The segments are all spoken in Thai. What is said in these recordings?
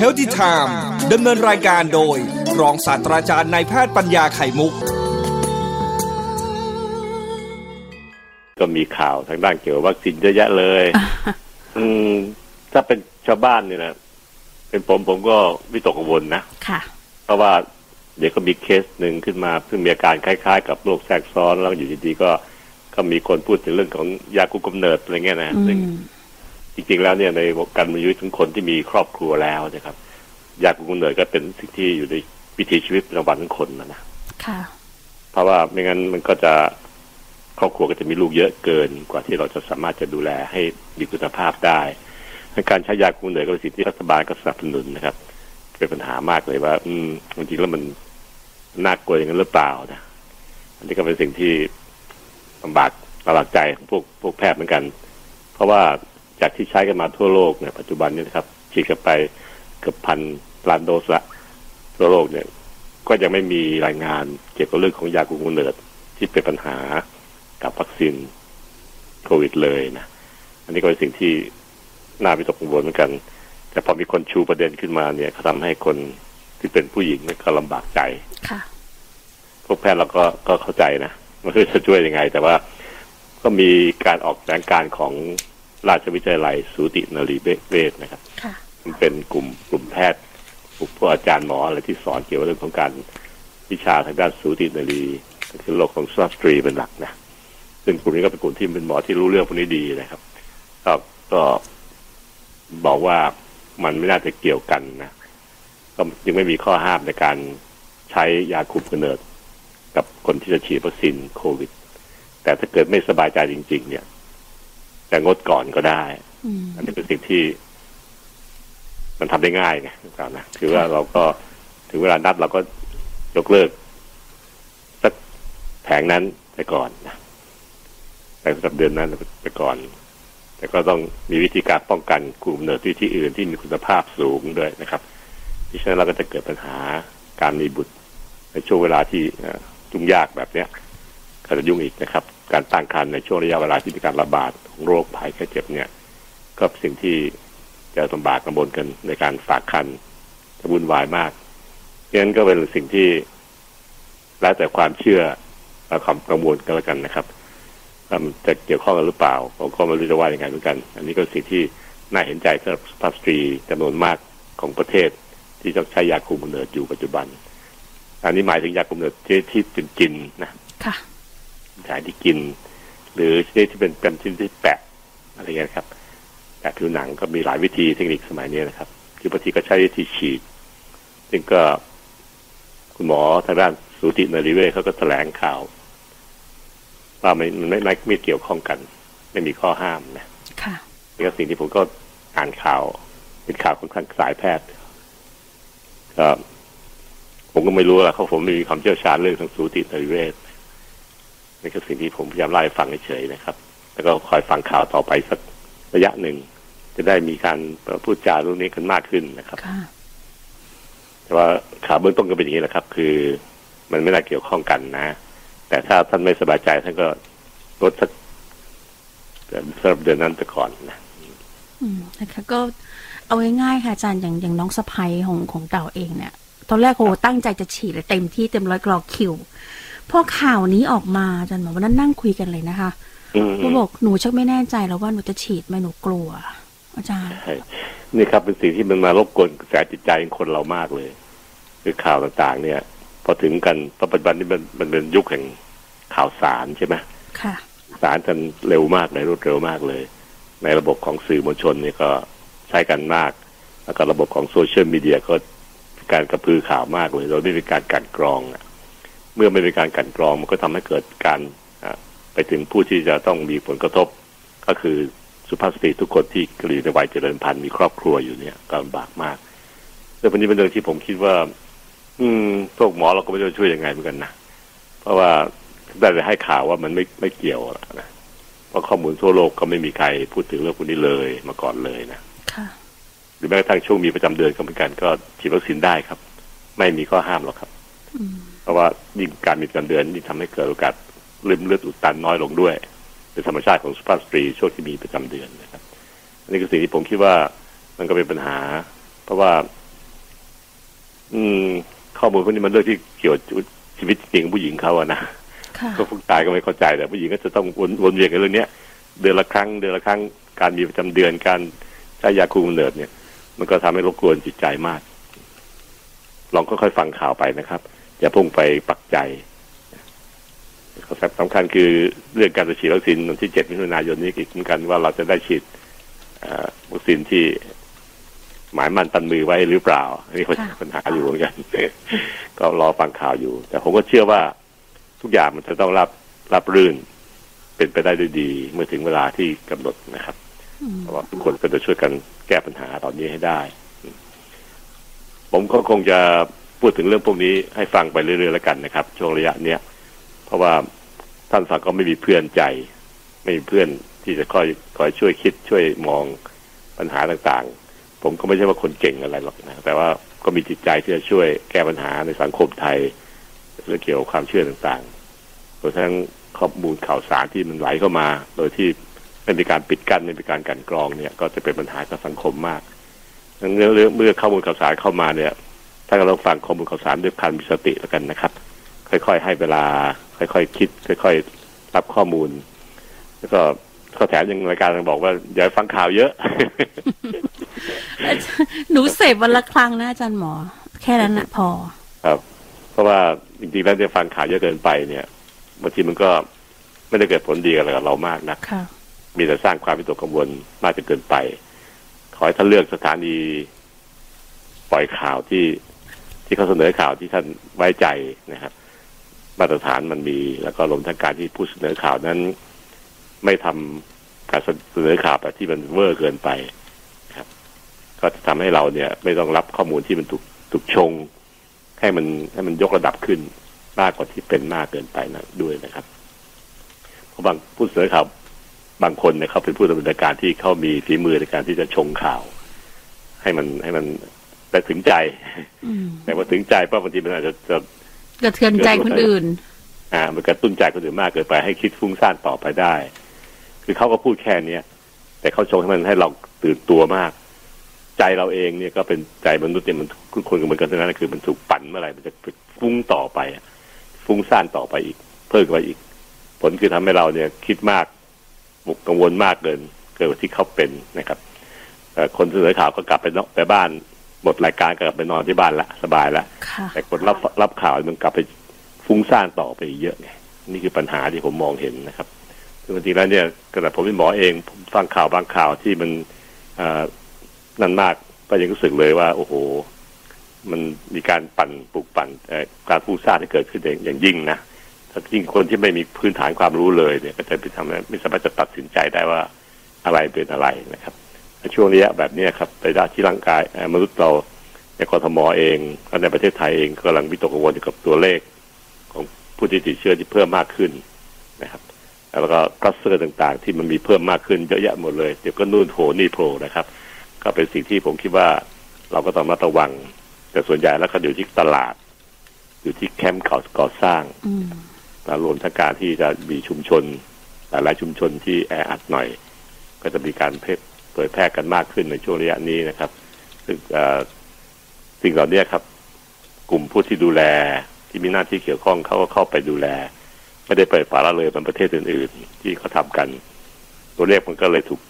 Healthy Time ดำเนินรายการโดยรองศาสตราจารย์นายแพทย์ปัญญาไข่มุกก็มีข่าวทางด้านเกี่ยวกับวัคซีนเยอะแยะเลยถ้าเป็นชาวบ้านเนี่ยนะเป็นผมก็วิตกกังวลนะเพราะว่าเดี๋ยวก็มีเคสหนึ่งขึ้นมาเพิ่งมีอาการคล้ายๆกับโรคแทรกซ้อนแล้วอยู่ดีๆก็มีคนพูดถึงเรื่องของยาคุมกำเนิดอะไรเงี้ยนะซึ่งจริงๆแล้วเนี่ยในวงการมันยุ่ยถึงคนที่มีครอบครัวแล้วนะครับยาคุมกำเนิดก็เป็นสิ่งที่อยู่ในวิถีชีวิตประจำวันของคนนะเพราะว่าไม่งั้นมันก็จะครอบครัวก็จะมีลูกเยอะเกินกว่าที่เราจะสามารถจะดูแลให้มีคุณภาพได้การใช้ยาคุมกำเนิดก็เป็นสิ่งที่รัฐบาลก็สนับสนุนนะครับเป็นปัญหามากเลยว่าจริงๆแล้วมันน่ากลัวอย่างนั้นหรือเปล่านะอันนี้ก็เป็นสิ่งที่ลำบากประหลาดใจของพวกแพทย์เหมือนกันเพราะว่าจากที่ใช้กันมาทั่วโลกเนี่ยปัจจุบันนี้นะครับฉีดกันไปเกือบ1,000 ล้านโดสละทั่วโลกเนี่ยก็ยังไม่มีรายงานเกี่ยวกับเรื่องของยาคุมกำเนิดที่เป็นปัญหากับวัคซีนโควิดเลยนะอันนี้ก็เป็นสิ่งที่น่าวิตกกังวลเหมือนกันแต่พอมีคนชูประเด็นขึ้นมาเนี่ยก็ทำให้คนที่เป็นผู้หญิงก็ลำบากใจพวกแพทย์เราก็เข้าใจนะมันจะช่วยยังไงแต่ว่าก็มีการออกแถลงการของราชวิทยาลัยสูตินรีเวชนะครับมันเป็นกลุ่มแพทย์พวกอาจารย์หมออะไรที่สอนเกี่ยวกับเรื่องของการวิชาทางด้านสูตินรีก็คือโรคของสตรีเป็นหลักนะซึ่งกลุ่มนี้ก็เป็นกลุ่มที่เป็นหมอที่รู้เรื่องพวกนี้ดีนะครับก็บอกว่ามันไม่น่าจะเกี่ยวกันนะก็ยังไม่มีข้อห้ามในการใช้ยาคุมกำเนิดกับคนที่จะฉีดวัคซีนโควิดแต่ถ้าเกิดไม่สบายใจจริงๆเนี่ยจะงดก่อนก็ได้อันนี้เป็นสิ่งที่มันทำได้ง่ายไงครับนะคือว่าเราก็ถึงเวลานัดเราก็ยกเลิกสักแผงนั้นไปก่อนนะแต่สำหรับเดือนนั้นไปก่อนแต่ก็ต้องมีวิธีการป้องกันกลุ่มเนื้อที่อื่นที่มีคุณภาพสูงด้วยนะครับดิฉันเราก็จะเกิดปัญหาการมีบุตรในช่วงเวลาที่ยุ่งยากแบบนี้ก็จะยุ่งอีกนะครับการตั้งครรภ์ในช่วงระยะเวลาที่มีการระบาดของโรคภัยแค่เจ็บเนี่ยก็เป็นสิ่งที่จะลำบากกังวลกันในการฝากครรภ์จะวุ่นวายมากดังนั้นก็เป็นสิ่งที่แล้วแต่ความเชื่อและความกังวลกันแล้วกันนะครับจะเกี่ยวข้องกันหรือเปล่าผมก็ไม่รู้จะว่ายังไงเหมือนกันอันนี้ก็สิ่งที่น่าเห็นใจสำหรับสุภาพสตรีจำนวนมากของประเทศที่ต้องใช้ยาคุมกำเนิดอยู่ปัจจุบันอันนี้หมายถึงยาคุมกำเนิดที่เป็นกินนะค่ะสารที่กินหรือที่เป็นแปมชิ้นที่แปะอะไรเงี้ยครับแปะผิวหนังก็มีหลายวิธีเทคนิคสมัยนี้นะครับคือบางทีก็ใช้วิธีฉีดซึ่งก็คุณหมอทางด้านสูตินรีเวชเขาก็แถลงข่าวว่ามันไม่เกี่ยวข้องกันไม่มีข้อห้ามนะค่ะนี่ก็สิ่งที่ผมก็อ่านข่าวเป็นข่าวค่อนข้างสายแพทย์ครับผมก็ไม่รู้ละเขาผมไม่มีความเชี่ยวชาญเรื่องทางสูตินรีเวชนี่คือสิ่งที่ผมพยายามไล่ฟังเฉยๆนะครับแล้วก็คอยฟังข่าวต่อไปสักระยะหนึ่งจะได้มีการพูดจาเรื่องนี้กันมากขึ้นนะครับแต่ว่าข่าวเบื้องต้นก็เป็นอย่างนี้แหละครับคือมันไม่น่าเกี่ยวข้องกันนะแต่ถ้าท่านไม่สบายใจท่านก็ลดสักสำหรับเดือนนั้นไปก่อนนะนะคะก็เอาง่ายๆค่ะอาจารย์อย่างน้องสะใภ้ของเราเองเนี่ยตอนแรกโอ้ตั้งใจจะฉีดเลยเต็มที่เต็มร้อยกรอกคิวพอข่าวนี้ออกมาอาจารย์หมอวันนั้นนั่งคุยกันเลยนะคะหนูบอกหนูชักไม่แน่ใจแล้วว่าหนูจะฉีดไหมหนูกลัวอาจารย์นี่ครับเป็นสิ่งที่มันมารบกวนกระแสจิตใจของคนเรามากเลยคือข่าวต่างๆเนี่ยพอถึงกันปัจจุบันนี้มันเป็นยุคแห่งข่าวสารใช่ไหมค่ะสารกันเร็วมากเลยรวดเร็วมากเลยในระบบของสื่อมวลชนนี่ก็ใช้กันมากแล้วก็ระบบของโซเชียลมีเดียก็การกระพือข่าวมากเลยเราไม่มีการกันกรองเมื่อไม่มีการกันกรองมันก็ทำให้เกิดการไปถึงผู้ที่จะต้องมีผลกระทบก็คือสุภาพสตรีทุกคนที่อยู่ในวัยเจริญพันธุ์มีครอบครัวอยู่เนี่ยก็ลำบากมากเรื่องนี้เป็นเรื่องที่ผมคิดว่าพวกหมอเราก็ไม่ได้ช่วยยังไงเหมือนกันนะเพราะว่าได้แต่ให้ข่าวว่ามันไม่เกี่ยวนะเพราะข้อมูลทั่วโลกก็ไม่มีใครพูดถึงเรื่องพวกนี้เลยมาก่อนเลยนะหรือแม้กระทั่งช่วงมีประจำเดือนก็เหมือนกันก็ฉีดวัคซีนได้ครับไม่มีข้อห้ามหรอกครับเพราะว่ายิ่งการมีประจำเดือนนี่ทำให้เกิดโอกาสริ่มเลือดอุดตันน้อยลงด้วยเป็นธรรมชาติของสุภาพสตรีช่วงที่มีประจำเดือนนะครับ นี่คือสิ่งที่ผมคิดว่ามันก็เป็นปัญหาเพราะว่าข้อมูลพวกนี้มันเรื่องที่เกี่ยวชีวิตจริงผู้หญิงเขาอะนะก็ผู้ตายก็ไม่เข้าใจแต่ผู้หญิงก็จะต้องวนเวียนกับเรื่องนี้เดือนละครั้งการมีประจำเดือนการใช้ยาคุมกำเนิดเนี่ยมันก็ทำให้รบกวนจิตใจมากลองค่อยๆฟังข่าวไปนะครับอย่าพุ่งไปปักใจข้อสำคัญคือเรื่องการฉีดวัคซีนวันที่7 มิถุนายนนี้อีกเหมือนกันว่าเราจะได้ฉีดวัคซีนที่หมายมันตันมือไว้หรือเปล่านี่ปัญหาอยู่เหมือนกันก็รอฟังข่าวอยู่แต่ผมก็เชื่อว่าทุกอย่างมันจะต้องรับรื่นเป็นไปได้ด้วยดีเมื่อถึงเวลาที่กำหนดนะครับเพราะว่าทุกคนก็จะช่วยกันแก้ปัญหาตอนนี้ให้ได้ผมก็คงจะพูดถึงเรื่องพวกนี้ให้ฟังไปเรื่อยๆแล้วกันนะครับช่วงระยะเนี้ยเพราะว่าท่านสักก็ไม่มีเพื่อนใจไม่มีเพื่อนที่จะคอยช่วยคิดช่วยมองปัญหาต่างๆผมก็ไม่ใช่ว่าคนเก่งอะไรหรอกนะแต่ว่าก็มีจิตใจที่จะช่วยแก้ปัญหาในสังคมไทยเรื่องเกี่ยวกับความเชื่อต่างๆรวมทั้งข้อมูลข่าวสารที่มันไหลเข้ามาโดยที่ไม่มีการปิดกั้นไม่มีการกันกรองเนี่ยก็จะเป็นปัญหากับสังคมมากดังนั้นเมื่อข้อมูลข่าวสารเข้ามาเนี่ยถ้าเราฟังข้อมูลข่าวสารด้วยความมีสติแล้วกันนะครับค่อยๆให้เวลาค่อยๆคิดค่อยๆรับข้อมูลแล้วก็ข้อแถมยังรายการบอกว่าอย่าฟังข่าวเยอะหนูเสพวันละครั้งนะอาจารย์หมอแค่นั้นนะพอครับเพราะว่าจริงๆแล้วจะฟังข่าวเยอะเกินไปเนี่ยบางทีมันก็ไม่ได้เกิดผลดีอะไรกับเรามากนักมีแต่สร้างความวิตกกังวลมากจนเกินไปขอให้ท่านเลือกสถานีปล่อยข่าวที่เขาเสนอข่าวที่ท่านไว้ใจนะครับมาตรฐานมันมีแล้วก็รวมทั้งการที่ผู้เสนอข่าวนั้นไม่ทำการเสนอข่าวแบบที่มันเวอร์เกินไปครับก็จะทำให้เราเนี่ยไม่ต้องรับข้อมูลที่มันถูกชงให้มันยกระดับขึ้นมากกว่าที่เป็นมากเกินไปนะด้วยนะครับเพราะบางผู้เสนอข่าวบางคนเนี่ยเขาเป็นผู้ดำเนินการที่เขามีฝีมือในการที่จะชงข่าวให้มันแต่ถึงใจแต่ว่าถึงใจเพราะบางทีมันอาจจะกระเทือนใจคนอื่นมันกระตุ้นใจคนอื่นมากเกินไปให้คิดฟุ้งซ่านต่อไปได้คือเขาก็พูดแค่เนี้ยแต่เขาชงให้มันให้เราตื่นตัวมากใจเราเองเนี่ยก็เป็นใจมนุษย์เนี่ยมันคนกับมันกันเท่านั้นคือมันถูกปั่นเมื่อไหร่มันจะฟุ้งต่อไปฟุ้งซ่านต่อไปอีกเพิ่มไปอีกผลคือทำให้เราเนี่ยคิดมากกังวลมากเกินกว่าที่เขาเป็นนะครับคนเสนอข่าวก็กลับไปบ้านหมดรายการกลับไปนอนที่บ้านละสบายละแต่คนรับข่าวมันกลับไปฟุ้งซ่านต่อไปเยอะไงนี่คือปัญหาที่ผมมองเห็นนะครับซึ่งจริงๆแล้วเนี่ยขณะผมเป็นหมอเองผมฟังข่าวบางข่าวที่มันนั่นมากก็ยังรู้สึกเลยว่าโอ้โหมันมีการปั่นปลุกปั่นการฟุ้งซ่านที่เกิดขึ้นอย่างยิ่งนะถ้ายิ่งคนที่ไม่มีพื้นฐานความรู้เลยเนี่ยก็จะไปทำไม่สามารถจะตัดสินใจได้ว่าอะไรเป็นอะไรนะครับช่วงระยะแบบนี้ครับในด้านที่ร่างกายมนุษย์เราในกทม.เองและในประเทศไทยเองกำลังวิตกกังวลกับตัวเลขของผู้ที่ติดเชื้อที่เพิ่มมากขึ้นนะครับแล้วก็คลัสเตอร์ต่างๆที่มันมีเพิ่มมากขึ้นเยอะแยะหมดเลยเดี๋ยวก็นู่นโผล่นี่โผล่นะครับก็เป็นสิ่งที่ผมคิดว่าเราก็ต้องระวังแต่ส่วนใหญ่แล้วก็อยู่ที่ตลาดอยู่ที่แคมป์ก่อสร้างรวมทั้งการที่จะมีชุมชนหลายๆชุมชนที่แออัดหน่อยก็จะมีการเผยแพร่กันมากขึ้นในช่วงระยะนี้นะครับซึ่งสิ่งเหล่านี้ครับกลุ่มผู้ที่ดูแลที่มีหน้าที่เกี่ยวข้องเขาก็เข้าไปดูแลไม่ได้เปิดปาละเลยเป็นประเทศอื่นๆที่เขาทำกันตัวเลขมันก็เลยถูก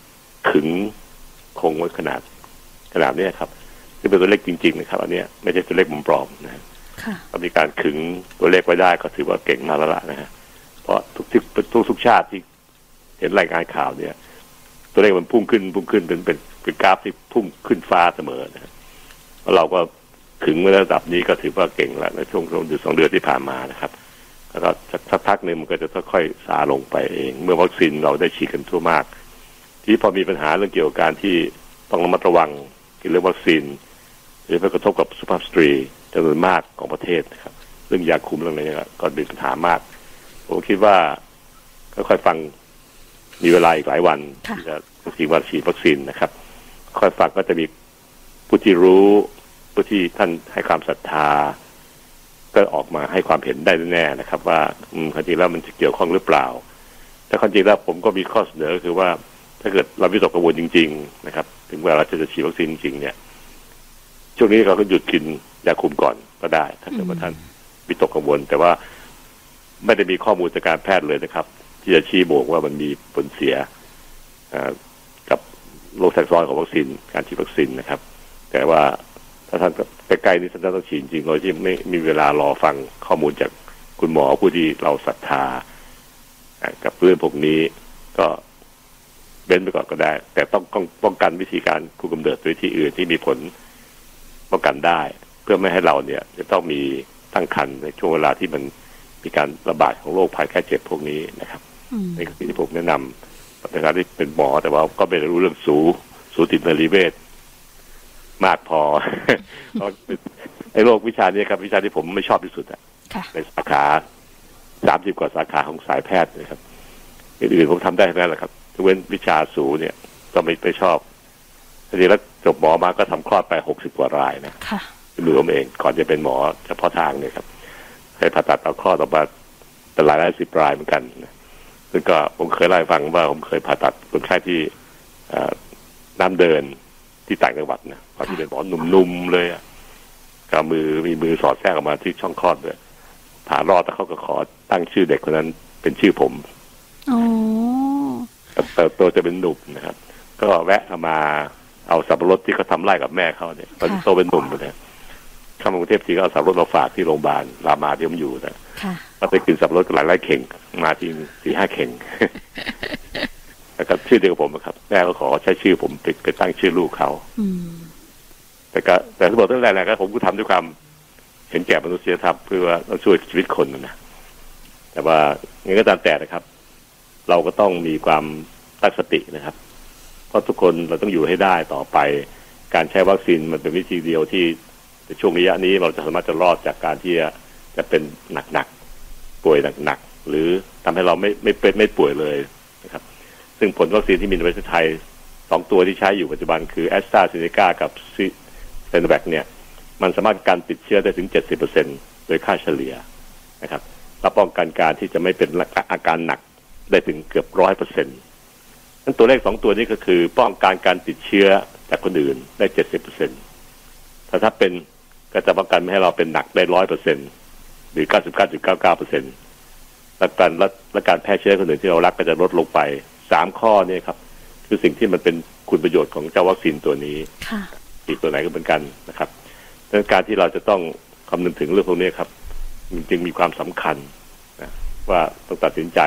ขึงคงไว้ขนาดนี้ครับซึ่งเป็นตัวเลขจริงๆนะครับอันนี้ไม่ใช่ตัวเลขปลอมๆนะมีการขึงตัวเลขไว้ได้ก็ถือว่าเก่งมากแล้วนะฮะเพราะทุกชาติที่เห็นรายงานข่าวเนี่ยตัวเลขมันพุ่งขึ้นเป็นกราฟที่พุ่งขึ้นฟ้าเสมอนะเราก็ขึงไว้ระดับนี้ก็ถือว่าเก่งแล้วในช่วง2 เดือนที่ผ่านมานะครับแล้วก็สักพักหนึ่งมันก็จะค่อยๆซาลงไปเองเมื่อวัคซีนเราได้ฉีดกันทั่วมากที่พอมีปัญหาเรื่องเกี่ยวกับการที่ต้องระมัดระวังเกี่ยวกับวัคซีนหรือไปกระทบกับสุภาพสตรีจำนวนมากของประเทศนะครับเรื่องยาคุมเรื่องอะไรก็เป็นปัญหามากผมคิดว่าค่อยๆฟังมีเวลาอีกหลายวันที่จะฉีดวัคซีนนะครับค่อยฟังก็จะมีผู้ที่รู้ผู้ที่ท่านให้ความศรัทธาก็ออกมาให้ความเห็นได้แน่นะครับว่าความจริงแล้วมันจะเกี่ยวข้องหรือเปล่าแต่ความจริงแล้วผมก็มีข้อเสนอคือว่า ถ้าเกิดเราวิตกกังวลจริงๆนะครับถึงเวลาเราจะฉีดวัคซีนจริงเนี่ยช่วงนี้เราก็หยุดกินยาคุมก่อนก็ได้ถ้าเกิดว่าท่านวิตกกังวลแต่ว่าไม่ได้มีข้อมูลจากการแพทย์เลยนะครับที่จะชี้บอกว่ามันมีผลเสียกับโรคแทรกซ้อนของวัคซีนการฉีดวัคซีนนะครับแต่ว่าถ้าท่านใกล้ๆนี่ท่านต้องฉีดจริงโดยที่ไม่มีเวลารอฟังข้อมูลจากคุณหมอผู้ที่เราศรัทธากับเรื่องพวกนี้ก็เว้นไปก่อนก็ได้แต่ต้องป้องกันวิธีการคุมกำเนิดด้วยวิธีอื่นที่มีผลป้องกันได้เพื่อไม่ให้เราเนี่ยจะต้องมีตั้งครรภ์ในช่วงเวลาที่มันมีการระบาดของโรคภัยแค่เจ็บพวกนี้นะครับนี่คือสิ่งที่ผมแนะนำในฐานะที่เป็นหมอแต่ว่าก็ไม่รู้เรื่องสูตินรีเวชมากพอไอ้โรควิชานี้ครับวิชาที่ผมไม่ชอบที่สุดอะในสาขา30 กว่าสาขาของสายแพทย์นะครับอื่นๆผมทำได้แค่นั้นแหละครับยกเว้นวิชาสูเนี่ยก็ไม่ชอบจริงๆแล้วจบหมอมาก็ทำคลอดไป60 กว่ารายนะดูผมเองก่อนจะเป็นหมอเฉพาะทางเนี่ยครับให้ผ่าตัดเอาคลอดออกมาแต่หลาย10รายเหมือนกันซึ่งก็ผมเคยเล่าให้ฟังว่าผมเคยผ่าตัดคนไข้ที่น้ำเดินที่ต่างจังหวัดนะตอนที่เป็นหมอหนุ่มๆเลยอ่ะก็มีมือสอดแทรกออกมาที่ช่องคลอดเลยผ่ารอดแต่เขาก็ขอตั้งชื่อเด็กคนนั้นเป็นชื่อผมแต่ตัวจะเป็นหนุ่มนะครับก็แวะมาเอาสับปะรดที่เขาทำไร่กับแม่เขาเนี่ยตอนโตเป็นหนุ่มเลยข้ามกรุงเทพทีก็เอาสับปะรดมาฝากที่โรงพยาบาลรามาที่ผมอยู่นะก็ไปกินสับปะรดหลายไร่เข่งมาที 4-5 เข่งแล้วก็ชื่อเดียวกับผมนะครับแม่ก็ขอใช้ชื่อผมไปตั้งชื่อลูกเขาแต่ที่บอกตั้งแต่แรกก็ผมก็ทำด้วยความเห็นแก่มนุษยธรรมเพื่อเราช่วยชีวิตคนนะแต่ว่าอย่างก็ตามแต่นะครับเราก็ต้องมีความตั้งสตินะครับเพราะทุกคนเราต้องอยู่ให้ได้ต่อไปการใช้วัคซีนมันเป็นวิธีเดียวที่ในช่วงระยะนี้เราจะสามารถจะรอดจากการที่จะเป็นหนักๆป่วยหนักๆหรือทำให้เราไม่เป็นไม่ป่วยเลยนะครับซึ่งผลวัคซีนที่มีในประเทศไทย2ตัวที่ใช้อยู่ปัจจุบันคือแอสตราเซเนกากับไซโนแวคเนี่ยมันสามารถการติดเชื้อได้ถึง 70% โดยค่าเฉลี่ยนะครับและป้องกันการที่จะไม่เป็นอาการหนักได้ถึงเกือบ 100% นั้นตัวเลข2ตัวนี้ก็คือป้องกันการติดเชื้อจากคนอื่นได้ 70% แต่ถ้าเป็นก็จะป้องกันไม่ให้เราเป็นหนักได้ 100% หรือ 99.99% และการแพร่เชื้อคนอื่นที่เรารักก็จะลดลงไป3ข้อนี้ครับคือสิ่งที่มันเป็นคุณประโยชน์ของเจ้าวัคซีนตัวนี้ค่ะอีกตัวไหนก็เหมือนกันนะครับดังนั้นการที่เราจะต้องคำนึงถึงเรื่องพวกนี้ครับจึงมีความสำคัญนะว่าต้องตัดสินใจ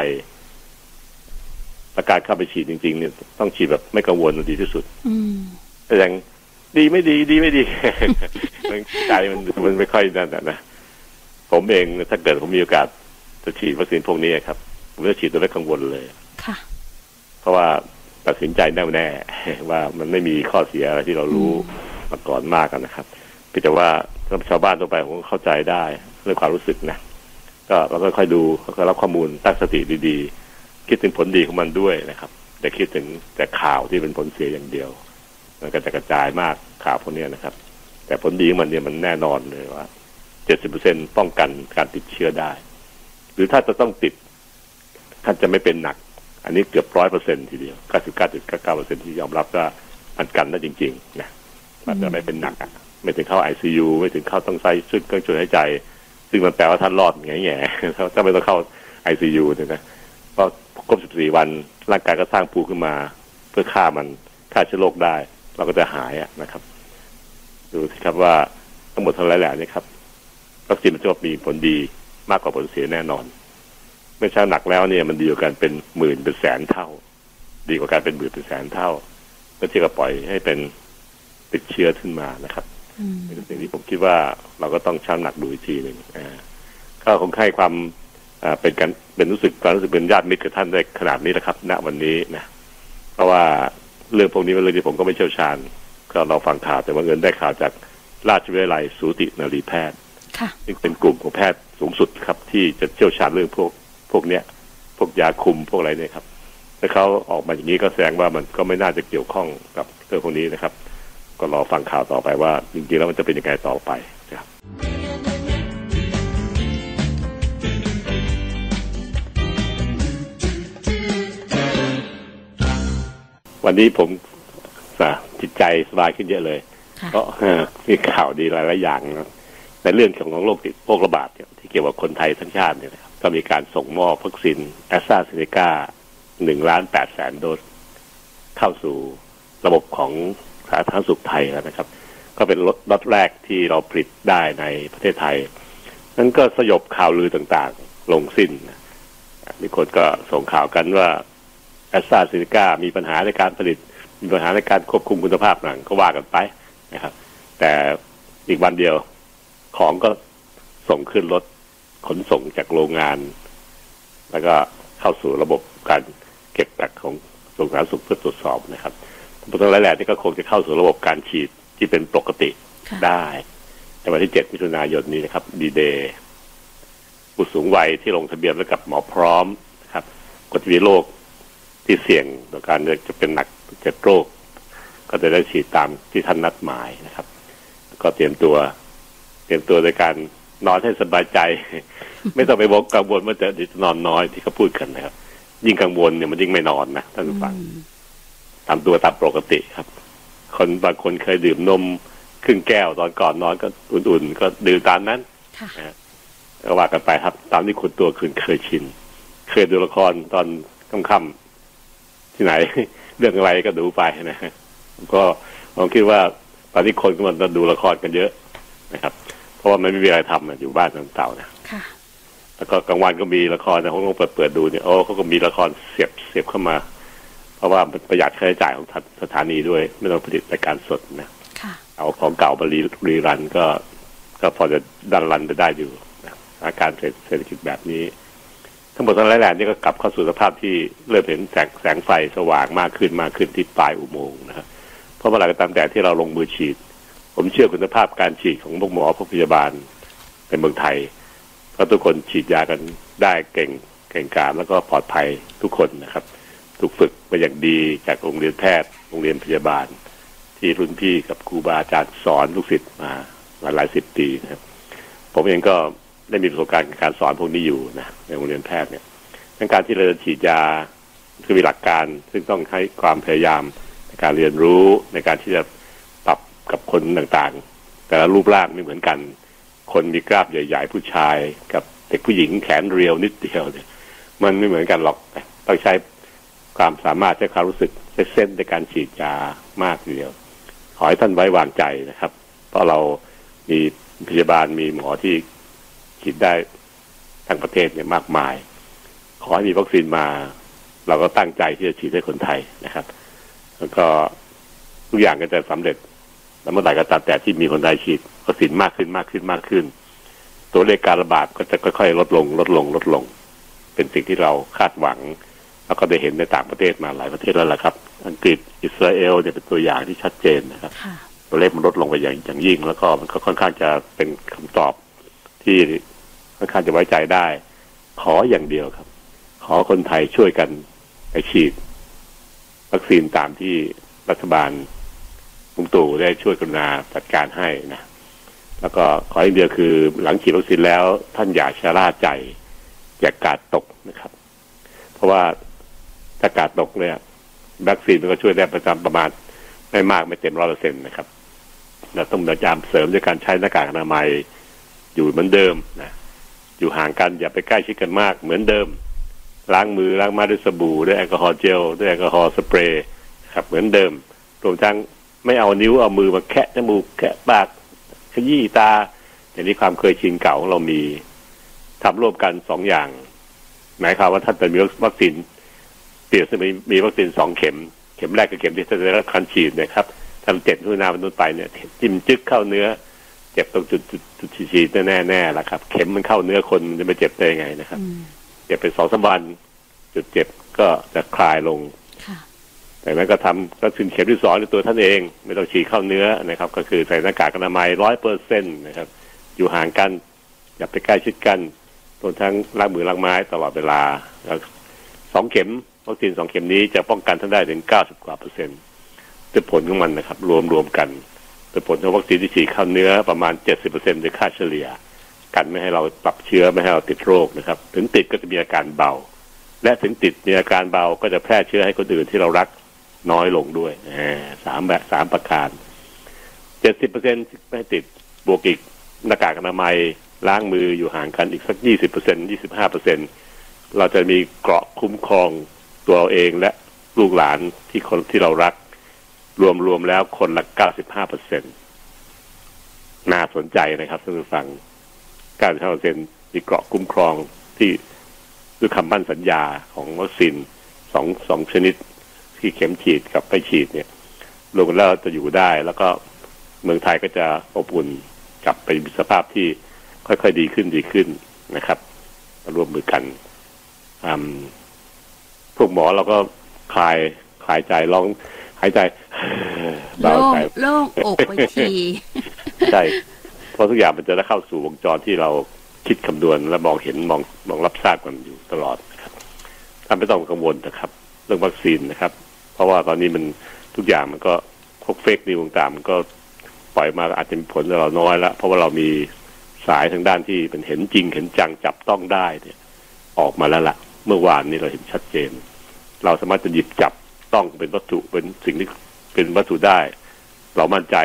อาการเข้าไปฉีดจริงๆเนี่ยต้องฉีดแบบไม่กังวลดีที่สุดแต่อย่างดีไม่ดีดีไม่ดี ใจมันไม่ค่อยนั่นนะผมเองถ้าเกิดผมมีโอกาสจะฉีดวัคซีนพวกนี้ครับผมจะฉีดโดยไม่กังวลเลยค่ะเพราะว่าตัดสินใจแน่ว่ามันไม่มีข้อเสียอะไรที่เรารู้มาก่อนมากนะครับก็แต่ว่าชาวบ้านทั่วไปผมเข้าใจได้เรื่องความรู้สึกนะก็เราค่อยๆดูค่อยๆรับข้อมูลตั้งสติดีๆคิดถึงผลดีของมันด้วยนะครับแต่คิดถึงแต่ข่าวที่เป็นผลเสียอย่างเดียวมันก็จะกระจายมากข่าวพวกนี้นะครับแต่ผลดีของมันเนี่ยมันแน่นอนเลยว่า 70% ป้องกันการติดเชื้อได้หรือถ้าจะต้องติดท่านจะไม่เป็นหนักอันนี้เกือบ 100% ทีเดียว 99.99% ที่ยอมรับว่ามันกันได้จริงๆนะมันจะไม่เป็นหนักไม่ถึงเข้า ICU ไม่ถึงเข้าต้องใช้เครื่องช่วยหายใจซึ่งมันแปลว่าท่านรอดแง่ๆถ้าไม่ต้องเข้า ICU เนี่ยนะเพราะครบ14วันร่างกายก็สร้างภูมิขึ้นมาเพื่อฆ่าเชื้อโรคได้เราก็จะหายนะครับดูสิครับว่าทั้งหมดทั้งหลายแหล่นี้ครับวัคซีนมันจะมีผลดีมากกว่าผลเสียแน่นอนเมื่อใช้หนักแล้วเนี่ยมันดีกว่าการเป็นหมื่นเป็นแสนเท่าดีกว่าการเป็นหมื่นเป็นแสนเท่าเมื่อเทียบกับปล่อยให้เป็นติดเชื้อขึ้นมานะครับเป็นสิ่งที่ผมคิดว่าเราก็ต้องชั่งหนักดูอีกทีหนึ่งก็คงให้ความเป็นการเป็นรู้สึกเป็นญาติมิตรกับท่านได้ขนาดนี้แล้วครับณวันนี้นะเพราะว่าเรื่องพวกนี้เป็นเรื่องที่ผมก็ไม่เชี่ยวชาญก็เราฟังข่าวแต่ว่าเงินได้ข่าวจากราชวิทยาลัยสูตินรีแพทย์ซึ่งเป็นกลุ่มของแพทย์สูงสุดครับที่จะเชี่ยวชาญเรื่องพวกเนี้ยพวกยาคุมพวกอะไรเนี่ยครับถ้าเขาออกมาอย่างนี้ก็แสดงว่ามันก็ไม่น่าจะเกี่ยวข้องกับเรื่องพวกนี้นะครับก็รอฟังข่าวต่อไปว่าจริงๆแล้วมันจะเป็นยังไงต่อไปนะครับ วันนี้ผมจิตใจสบายขึ้นเยอะเลยเพราะมีข่าวดีหลายอย่างนะในเรื่องของโรคติดโรคระบาดเนี่ยที่เกี่ยวกับคนไทยทั้งชาติเนี่ยก็มีการส่งมอบวัคซีนแอสตราเซเนกา 1,800,000 โดสเข้าสู่ระบบของสาธารณสุขไทยแล้วนะครับก็เป็นล็อตแรกที่เราผลิตได้ในประเทศไทยนั้นก็สยบข่าวลือต่างๆลงสิ้นมีคนก็ส่งข่าวกันว่าแอสตราเซเนกามีปัญหาในการผลิตมีปัญหาในการควบคุมคุณภาพหนังก็ว่ากันไปนะครับแต่อีกวันเดียวของก็ส่งขึ้นรถขนส่งจากโรงงานแล้วก็เข้าสู่ระบบการเก็บกักของกระทรวงสาธารณสุขเพื่อตรวจสอบนะครับผลทั้งหลายแหล่นี่ก็คงจะเข้าสู่ระบบการฉีดที่เป็นปกติได้ในวันที่ 7 มิถุนายนนี้นะครับดีเดย์ผู้สูงวัยที่ลงทะเบียนกับหมอพร้อมนะครับกดวีโรคที่เสี่ยงต่อการจะเป็นหนักเจ็บโรคก็จะได้ฉีดตามที่ท่านนัดหมายนะครับก็เตรียมตัวในการนอนให้สบายใจ ไม่ต้องไปบอกกังวลว่าจะนอนน้อยที่เขาพูดกันนะครับยิ่งกังวลเนี่ยมันยิ่งไม่นอนนะท่านผู้ฟังทำตัวตามปกติครับคนบางคนเคยดื่มนมครึ่งแก้วตอนก่อนนอนก็อุ่นๆก็ดื่มตามนั้นนะก็ว่ากันไปครับตามที่คุณตัวคืนเคยชินเคยดูละครตอนค่ำๆที่ไหน เรื่องอะไรก็ดูไปนะก็ผมคิดว่าตอนนี้คนกำลังดูละครกันเยอะนะครับเพราะว่าไม่มีอะไรทำอยู่บ้านเต่าๆนะแล้วก็กลางวันก็มีละครนะเขาลองเปิดดูเนี่ยโอ้เขาก็มีละครเสียบเข้ามาเพราะว่ามันประหยัดค่าใช้จ่ายของสถานีด้วยไม่ต้องผลิตรายการสดนะเอาของเก่ามารีรันก็พอจะดันรันไปได้อยู่นะอาการเศรษฐกิจแบบนี้ทั้งหมดทั้งหลายแหล่นี่ก็กลับเข้าสู่สภาพที่เริ่มเห็นแสงไฟสว่างมากขึ้นที่ปลายอุโมงค์นะครับเพราะเมื่อไหร่ก็ตามแต่ที่เราลงมือฉีดผมเชื่อคุณภาพการฉีดของพวกหมอพวกพยาบาลในเมืองไทยก็ทุกคนฉีดยากันได้เก่งกาจแล้วก็ปลอดภัยทุกคนนะครับถูกฝึกมาอย่างดีจากโรงเรียนแพทย์โรงเรียนพยาบาลที่รุ่นพี่กับครูบาอาจารย์สอนลูกศิษย์มาหลายสิบปีนะครับผมเองก็ได้มีประสบการณ์การสอนพวกนี้อยู่นะในโรงเรียนแพทย์เนี่ยทั้งการที่เราจะฉีดยาคือมีหลักการซึ่งต้องใช้ความพยายามในการเรียนรู้ในการที่จะปรับกับคนต่างๆแต่ละรูปร่างไม่เหมือนกันคนมีกล้ามใหญ่ๆผู้ชายกับเด็กผู้หญิงแขนเรียวนิดเดียวเนี่ยมันไม่เหมือนกันหรอกต้องใช้ความสามารถใช้ความรู้สึกใช้เส้นในการฉีดยามากทีเดียวขอให้ท่านไว้วางใจนะครับเพราะเรามีพยาบาลมีหมอที่ฉีดได้ทั้งประเทศเนี่ยมากมายขอให้มีวัคซีนมาเราก็ตั้งใจที่จะฉีดให้คนไทยนะครับแล้วก็ทุกอย่างก็จะสำเร็จแล้วเมื่อไหร่ก็ตามแต่ที่มีคนไทยฉีดวัคซีนมากขึ้นตัวเลขการระบาดก็จะค่อยๆลดลงเป็นสิ่งที่เราคาดหวังแล้วก็ได้เห็นในต่างประเทศมาหลายประเทศแล้วล่ะครับอังกฤษอิสราเอลเนี่ยเป็นตัวอย่างที่ชัดเจนนะครับตัวเลขมันลดลงไปอย่างยิ่งแล้วก็มันก็ค่อนข้างจะเป็นคำตอบที่ค่อนข้างจะไว้ใจได้ขออย่างเดียวครับขอคนไทยช่วยกันไปฉีดวัคซีนตามที่รัฐบาลลุงตู่ได้ช่วยกรุณาจัดการให้นะแล้วก็ขออย่างเดียวคือหลังฉีดวัคซีนแล้วท่านอย่าชะล่าใจอย่ากาดตกนะครับเพราะว่าถ้ากาดตกเนี่ยวัคซีนมันก็ช่วยได้ประมาณไม่มากไม่เต็ม 100% นะครับเราต้องพยายามเสริมด้วยการใช้หน้ากากอนามัยอยู่เหมือนเดิมนะอยู่ห่างกันอย่าไปใกล้ชิดกันมากเหมือนเดิมล้างมือล้างมาด้วยสบู่ด้วยแอลกอฮอล์เจลด้วยแอลกอฮอล์สเปรย์ครับเหมือนเดิมรวมทั้งไม่เอานิ้วเอามือมาแคะจมูกแคะปากขยี้ตาอย่างนี้ความเคยชินเก่าของเรามีทำร่วมกัน2อย่างหมายความว่าท่านจะมีวัคซีนเปรียบเสมือนมีวัคซีน2เข็มเข็มแรกกับเข็มที่ท่านได้รับการฉีดนะครับทำ7ทุ่นนาบรรทุนไปเนี่ยจิ้มจึ๊กเข้าเนื้อเจ็บตรงจุดฉีดแน่ๆละครับเข็มมันเข้าเนื้อคนมันจะไปเจ็บได้ไงนะครับเจ็บไป2-3 วันจุดเจ็บก็จะคลายลงแต่นั้นก็ทำวัคซีนเข็มที่2ด้วยตัวท่านเองไม่ต้องฉีดเข้าเนื้อนะครับก็คือใส่หน้ากากอนามัย 100% นะครับอยู่ห่างกันอย่าไปใกล้ชิดกันรวมทั้งล้างมือล้างไม้ตลอดเวลาแล้ว2เข็มวัคซีน2เข็มนี้จะป้องกันท่านได้ถึง 90% กว่าด้วยผลของมันนะครับรวมกันด้วยผลของวัคซีนที่ฉีดเข้าเนื้อประมาณ 70% โดยค่าเฉลี่ยกันไม่ให้เราปรับเชื้อไม่ให้เราติดโรคนะครับถึงติดก็จะมีอาการเบาและถึงติดมีอาการเบาก็จะแพร่เชื้อให้คนอื่นที่เรารัก น้อยลงด้วยสามประการ 70% ไม่ติดบวกอีกหน้ากากอนามัยล้างมืออยู่ห่างกันอีกสัก 20% 25% เราจะมีเกราะคุ้มครองตัวเองและลูกหลานที่เรารักรวมแล้วคนละ 95% น่าสนใจนะครับท่านผู้ฟัง 95% มีเกราะคุ้มครองที่ด้วยคำมั่นสัญญาของวัคซีนสองชนิดที่เข็มฉีดกับไม่ฉีดเนี่ยรวมกันแล้วจะอยู่ได้แล้วก็เมืองไทยก็จะอบอุ่นกลับไปมีสภาพที่ค่อยๆดีขึ้นนะครับร่วมมือกันพวกหมอเราก็คลายใจร้องหายใจโล่งอกไปทีใช่เพราะทุกอย่างมันจะได้เข้าสู่วงจรที่เราคิดคำนวณและมองเห็นมองรับทราบกันอยู่ตลอดนะครับท่านไม่ต้องกังวลนะครับเรื่องวัคซีนนะครับเพราะว่าตอนนี้มันทุกอย่างมันก็พวกเฟกนิวต่างๆมันก็ปล่อยมาอาจจะมีผลกับเราน้อยละเพราะว่าเรามีสายทางด้านที่เป็นเห็นจริงเห็นจังจับต้องได้เนี่ยออกมาแล้วล่ะเมื่อวานนี้เราเห็นชัดเจนเราสามารถจะหยิบจับต้องเป็นวัตถุเป็นสิ่งที่เป็นวัตถุได้เรามั่นใจ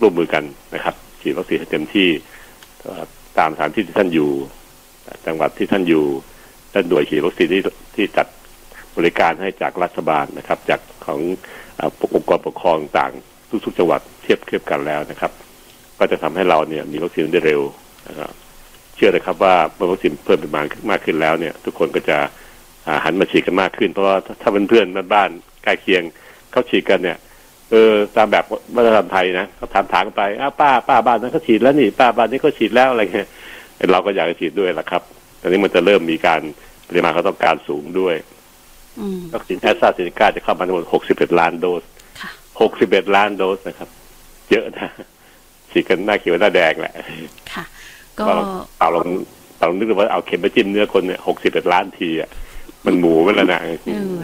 ร่วมมือกันนะครับฉีดวัคซีนให้เต็มที่ตามสถานที่ที่ท่านอยู่จังหวัดที่ท่านอยู่และหน่วยฉีดวัคซีนที่จัดบริการให้จากรัฐบาลนะครับจากขององค์กรปกครองต่างทุกจังหวัดเทียบกันแล้วนะครับก็จะทำให้เราเนี่ยมีวัคซีนได้เร็วนะครับเชื่อเลยครับว่าเมื่อวัคซีนเพิ่มปริมาณมากขึ้นแล้วเนี่ยทุกคนก็จะหันมาฉีดกันมากขึ้นเพราะว่าถ้าเพื่อนๆบ้านใกล้เคียงเขาฉีดกันเนี่ยตามแบบวัฒนธรรมไทยนะเขาถามกันไปป้าบ้านนั้นเขาฉีดแล้วนี่ป้าบ้านนี้เขาฉีดแล้วอะไรเงี้ยเราก็อยากจะฉีดด้วยละครับตอนนี้มันจะเริ่มมีการปริมาณเขาต้องการสูงด้วยวัคซีนแอสตราเซเนกาจะเข้ามาทั้งหมด61 ล้านโดส61 ล้านโดสนะครับเยอะนะฉีดกันหน้าเขียวหน้าแดงแหละค่ะก็เรานึกว่าเอาเข็มไปจิ้มเนื้อคนเนี่ย61 ล้านทีอ่ะมันหมูไปแล้วนะ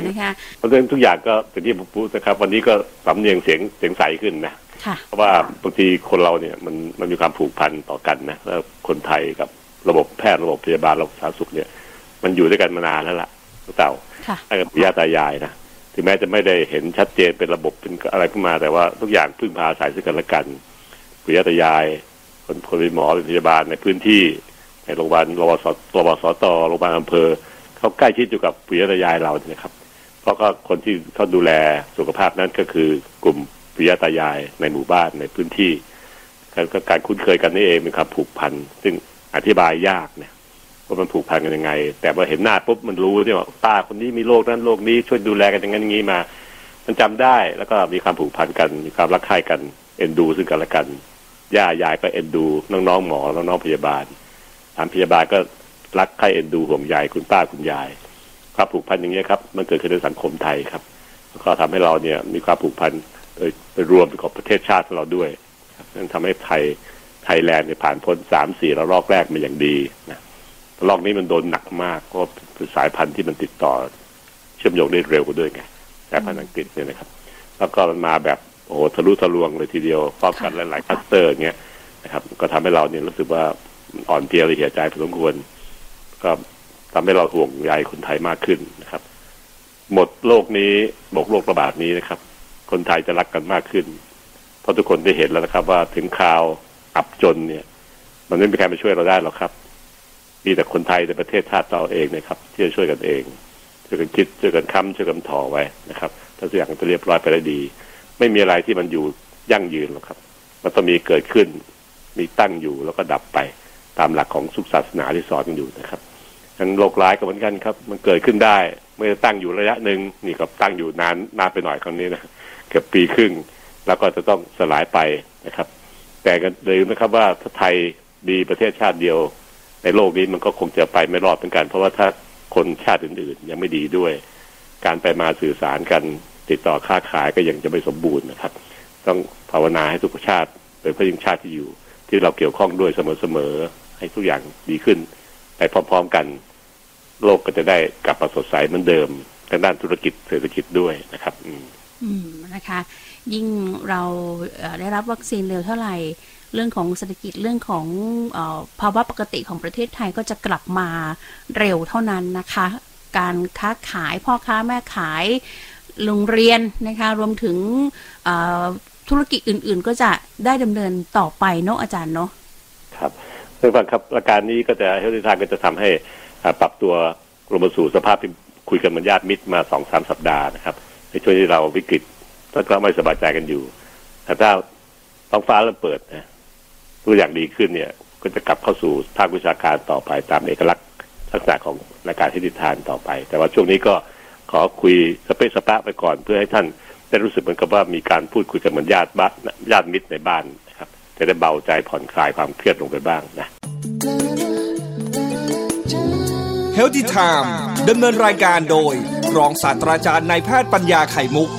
นะคะเพราะฉะนั้นทุกอย่างก็เป็นที่พูดนะครับวันนี้ก็สำเนียงเสียงใสขึ้นนะเพราะว่าบางทีคนเราเนี่ยมันมีความผูกพันต่อกันนะแล้วคนไทยกับระบบแพทย์ระบบพยาบาลระบบสาธารณสุขเนี่ยมันอยู่ด้วยกันมานานแล้วล่ะเต่าไอ้กับญาติตายายนะถึงแม้จะไม่ได้เห็นชัดเจนเป็นระบบเป็นอะไรขึ้นมาแต่ว่าทุกอย่างพึ่งพาอาศัยซึ่งกันและกันปุญญาตยายคนเป็นหมอเป็นพยาบาลในพื้นที่ในโรงพยาบาลรบสตโรงพยาบาลอำเภอเขาใกล้ชิดอยู่กับปุญญาตยายเราเนี่ยครับเพราะก็คนที่เขาดูแลสุขภาพนั้นก็คือกลุ่มปุญญาตยายในหมู่บ้านในพื้นที่การคุ้นเคยกันนี่เองเป็นความผูกพันซึ่งอธิบายยากเนี่ยว่ามันผูกพันกันยังไงแต่พอเห็นหน้าปุ๊บมันรู้เนี่ยว่าตาคนนี้มีโรคนั้นโรคนี้ช่วยดูแลกันอย่างนั้นอย่างนี้มามันจำได้แล้วก็มีความผูกพันกันมีความรักใคร่กันเอ็นดูซึ่งกันและกันย่ายายก็เอ็นดูน้องๆหมอน้องๆพยาบาลทางพยาบาลก็รักใคร่เอ็นดูห่วงใยคุณป้าคุณยายความผูกพันอย่างนี้ครับมันเกิดขึ้นในสังคมไทยครับก็ทำให้เราเนี่ยมีความผูกพันโดยรวมกับประเทศชาติเราด้วยนั่นทำให้ไทยแลนด์เนี่ยผ่านพ้น3-4ระลอกแรกมาอย่างดีนะโรคนี้มันโดนหนักมากก็เป็นสายพันธุ์ที่มันติดต่อเชื่อมโยงได้เร็วกว่าด้วยไงสายพันธุ์อังกฤษเนี่ยนะครับแล้วก็มันมาแบบโอ้โหทะลุทะลวงเลยทีเดียวครอบกันหลายๆคลัสเตอร์อย่างเงี้ยนะครับก็ทำให้เราเนี่ยรู้สึกว่าอ่อนเพลียเสียใจพอสมควรก็ทำให้เราห่วงใยคนไทยมากขึ้นนะครับหมดโรคนี้หมดโรคระบาดนี้นะครับคนไทยจะรักกันมากขึ้นเพราะทุกคนได้เห็นแล้วนะครับว่าถึงข่าวอับจนเนี่ยมันไม่มีใครมาช่วยเราได้หรอกครับมีแต่คนไทยในประเทศชาติเราเองนะครับที่จะช่วยกันเองช่วยกันคิดช่วยกันค้ำช่วยกันถ่อไว้นะครับถ้าทุกอย่างจะเรียบร้อยไปได้ดีไม่มีอะไรที่มันอยู่ยั่งยืนหรอกครับมันต้องมีเกิดขึ้นมีตั้งอยู่แล้วก็ดับไปตามหลักของสุขศาสนาที่สอนกันอยู่นะครับงั้นโรคร้ายก็เหมือนกันครับมันเกิดขึ้นได้เมื่อตั้งอยู่ระยะหนึ่งนี่ก็ตั้งอยู่นานไปหน่อยครั้งนี้นะเกือบปีครึ่งแล้วก็จะต้องสลายไปนะครับแต่ก็ลืมนะครับว่าถ้าไทยมีประเทศชาติเดียวในโลกนี้มันก็คงจะไปไม่รอดเหมือนกันเพราะว่าถ้าคนชาติอื่นๆยังไม่ดีด้วยการไปมาสื่อสารกันติดต่อค้าขายก็ยังจะไม่สมบูรณ์นะครับต้องภาวนาให้ทุกชาติโดยเฉพาะยิ่งชาติที่อยู่ที่เราเกี่ยวข้องด้วยเสมอๆให้ทุกอย่างดีขึ้นไปพร้อมๆกันโลกก็จะได้กลับมาสดใสเหมือนเดิมทางด้านธุรกิจเศรษฐกิจด้วยนะครับนะคะยิ่งเราได้รับวัคซีนเร็วเท่าไหร่เรื่องของเศรษฐกิจเรื่องของภาวะปกติของประเทศไทยก็จะกลับมาเร็วเท่านั้นนะคะการค้าขายพ่อค้าแม่ขาย โรงเรียนนะคะรวมถึงธุรกิจอื่นๆก็จะได้ดำเนินต่อไปเนาะอาจารย์เนาะครับเรื่องครับอาการนี้ก็จะให้ทางก็จะทำให้ปรับตัวลงมาสู่สภาพที่คุยกันเหมือนญาติมิตรมา 2-3 สัปดาห์นะครับในช่วงที่เราวิกฤตก็ไม่สบายใจกันอยู่แต่ถ้าท้องฟ้าเริ่มเปิดนะตัวอย่างดีขึ้นเนี่ยก็จะกลับเข้าสู่ภาควิชาการต่อไปตามเอกลักษณ์ลักษณะของรายการที่ติดทานต่อไปแต่ว่าช่วงนี้ก็ขอคุยสเปซสปะไปก่อนเพื่อให้ท่านได้รู้สึกเหมือนกับว่ามีการพูดคุยกันเหมือนญาติมิตรในบ้านนะครับจะได้เบาใจผ่อนคลายความเครียดลงไปบ้างนะHealthy Time ดำเนินรายการโดยรองศาสตราจารย์นายแพทย์ปัญญาไข่มุก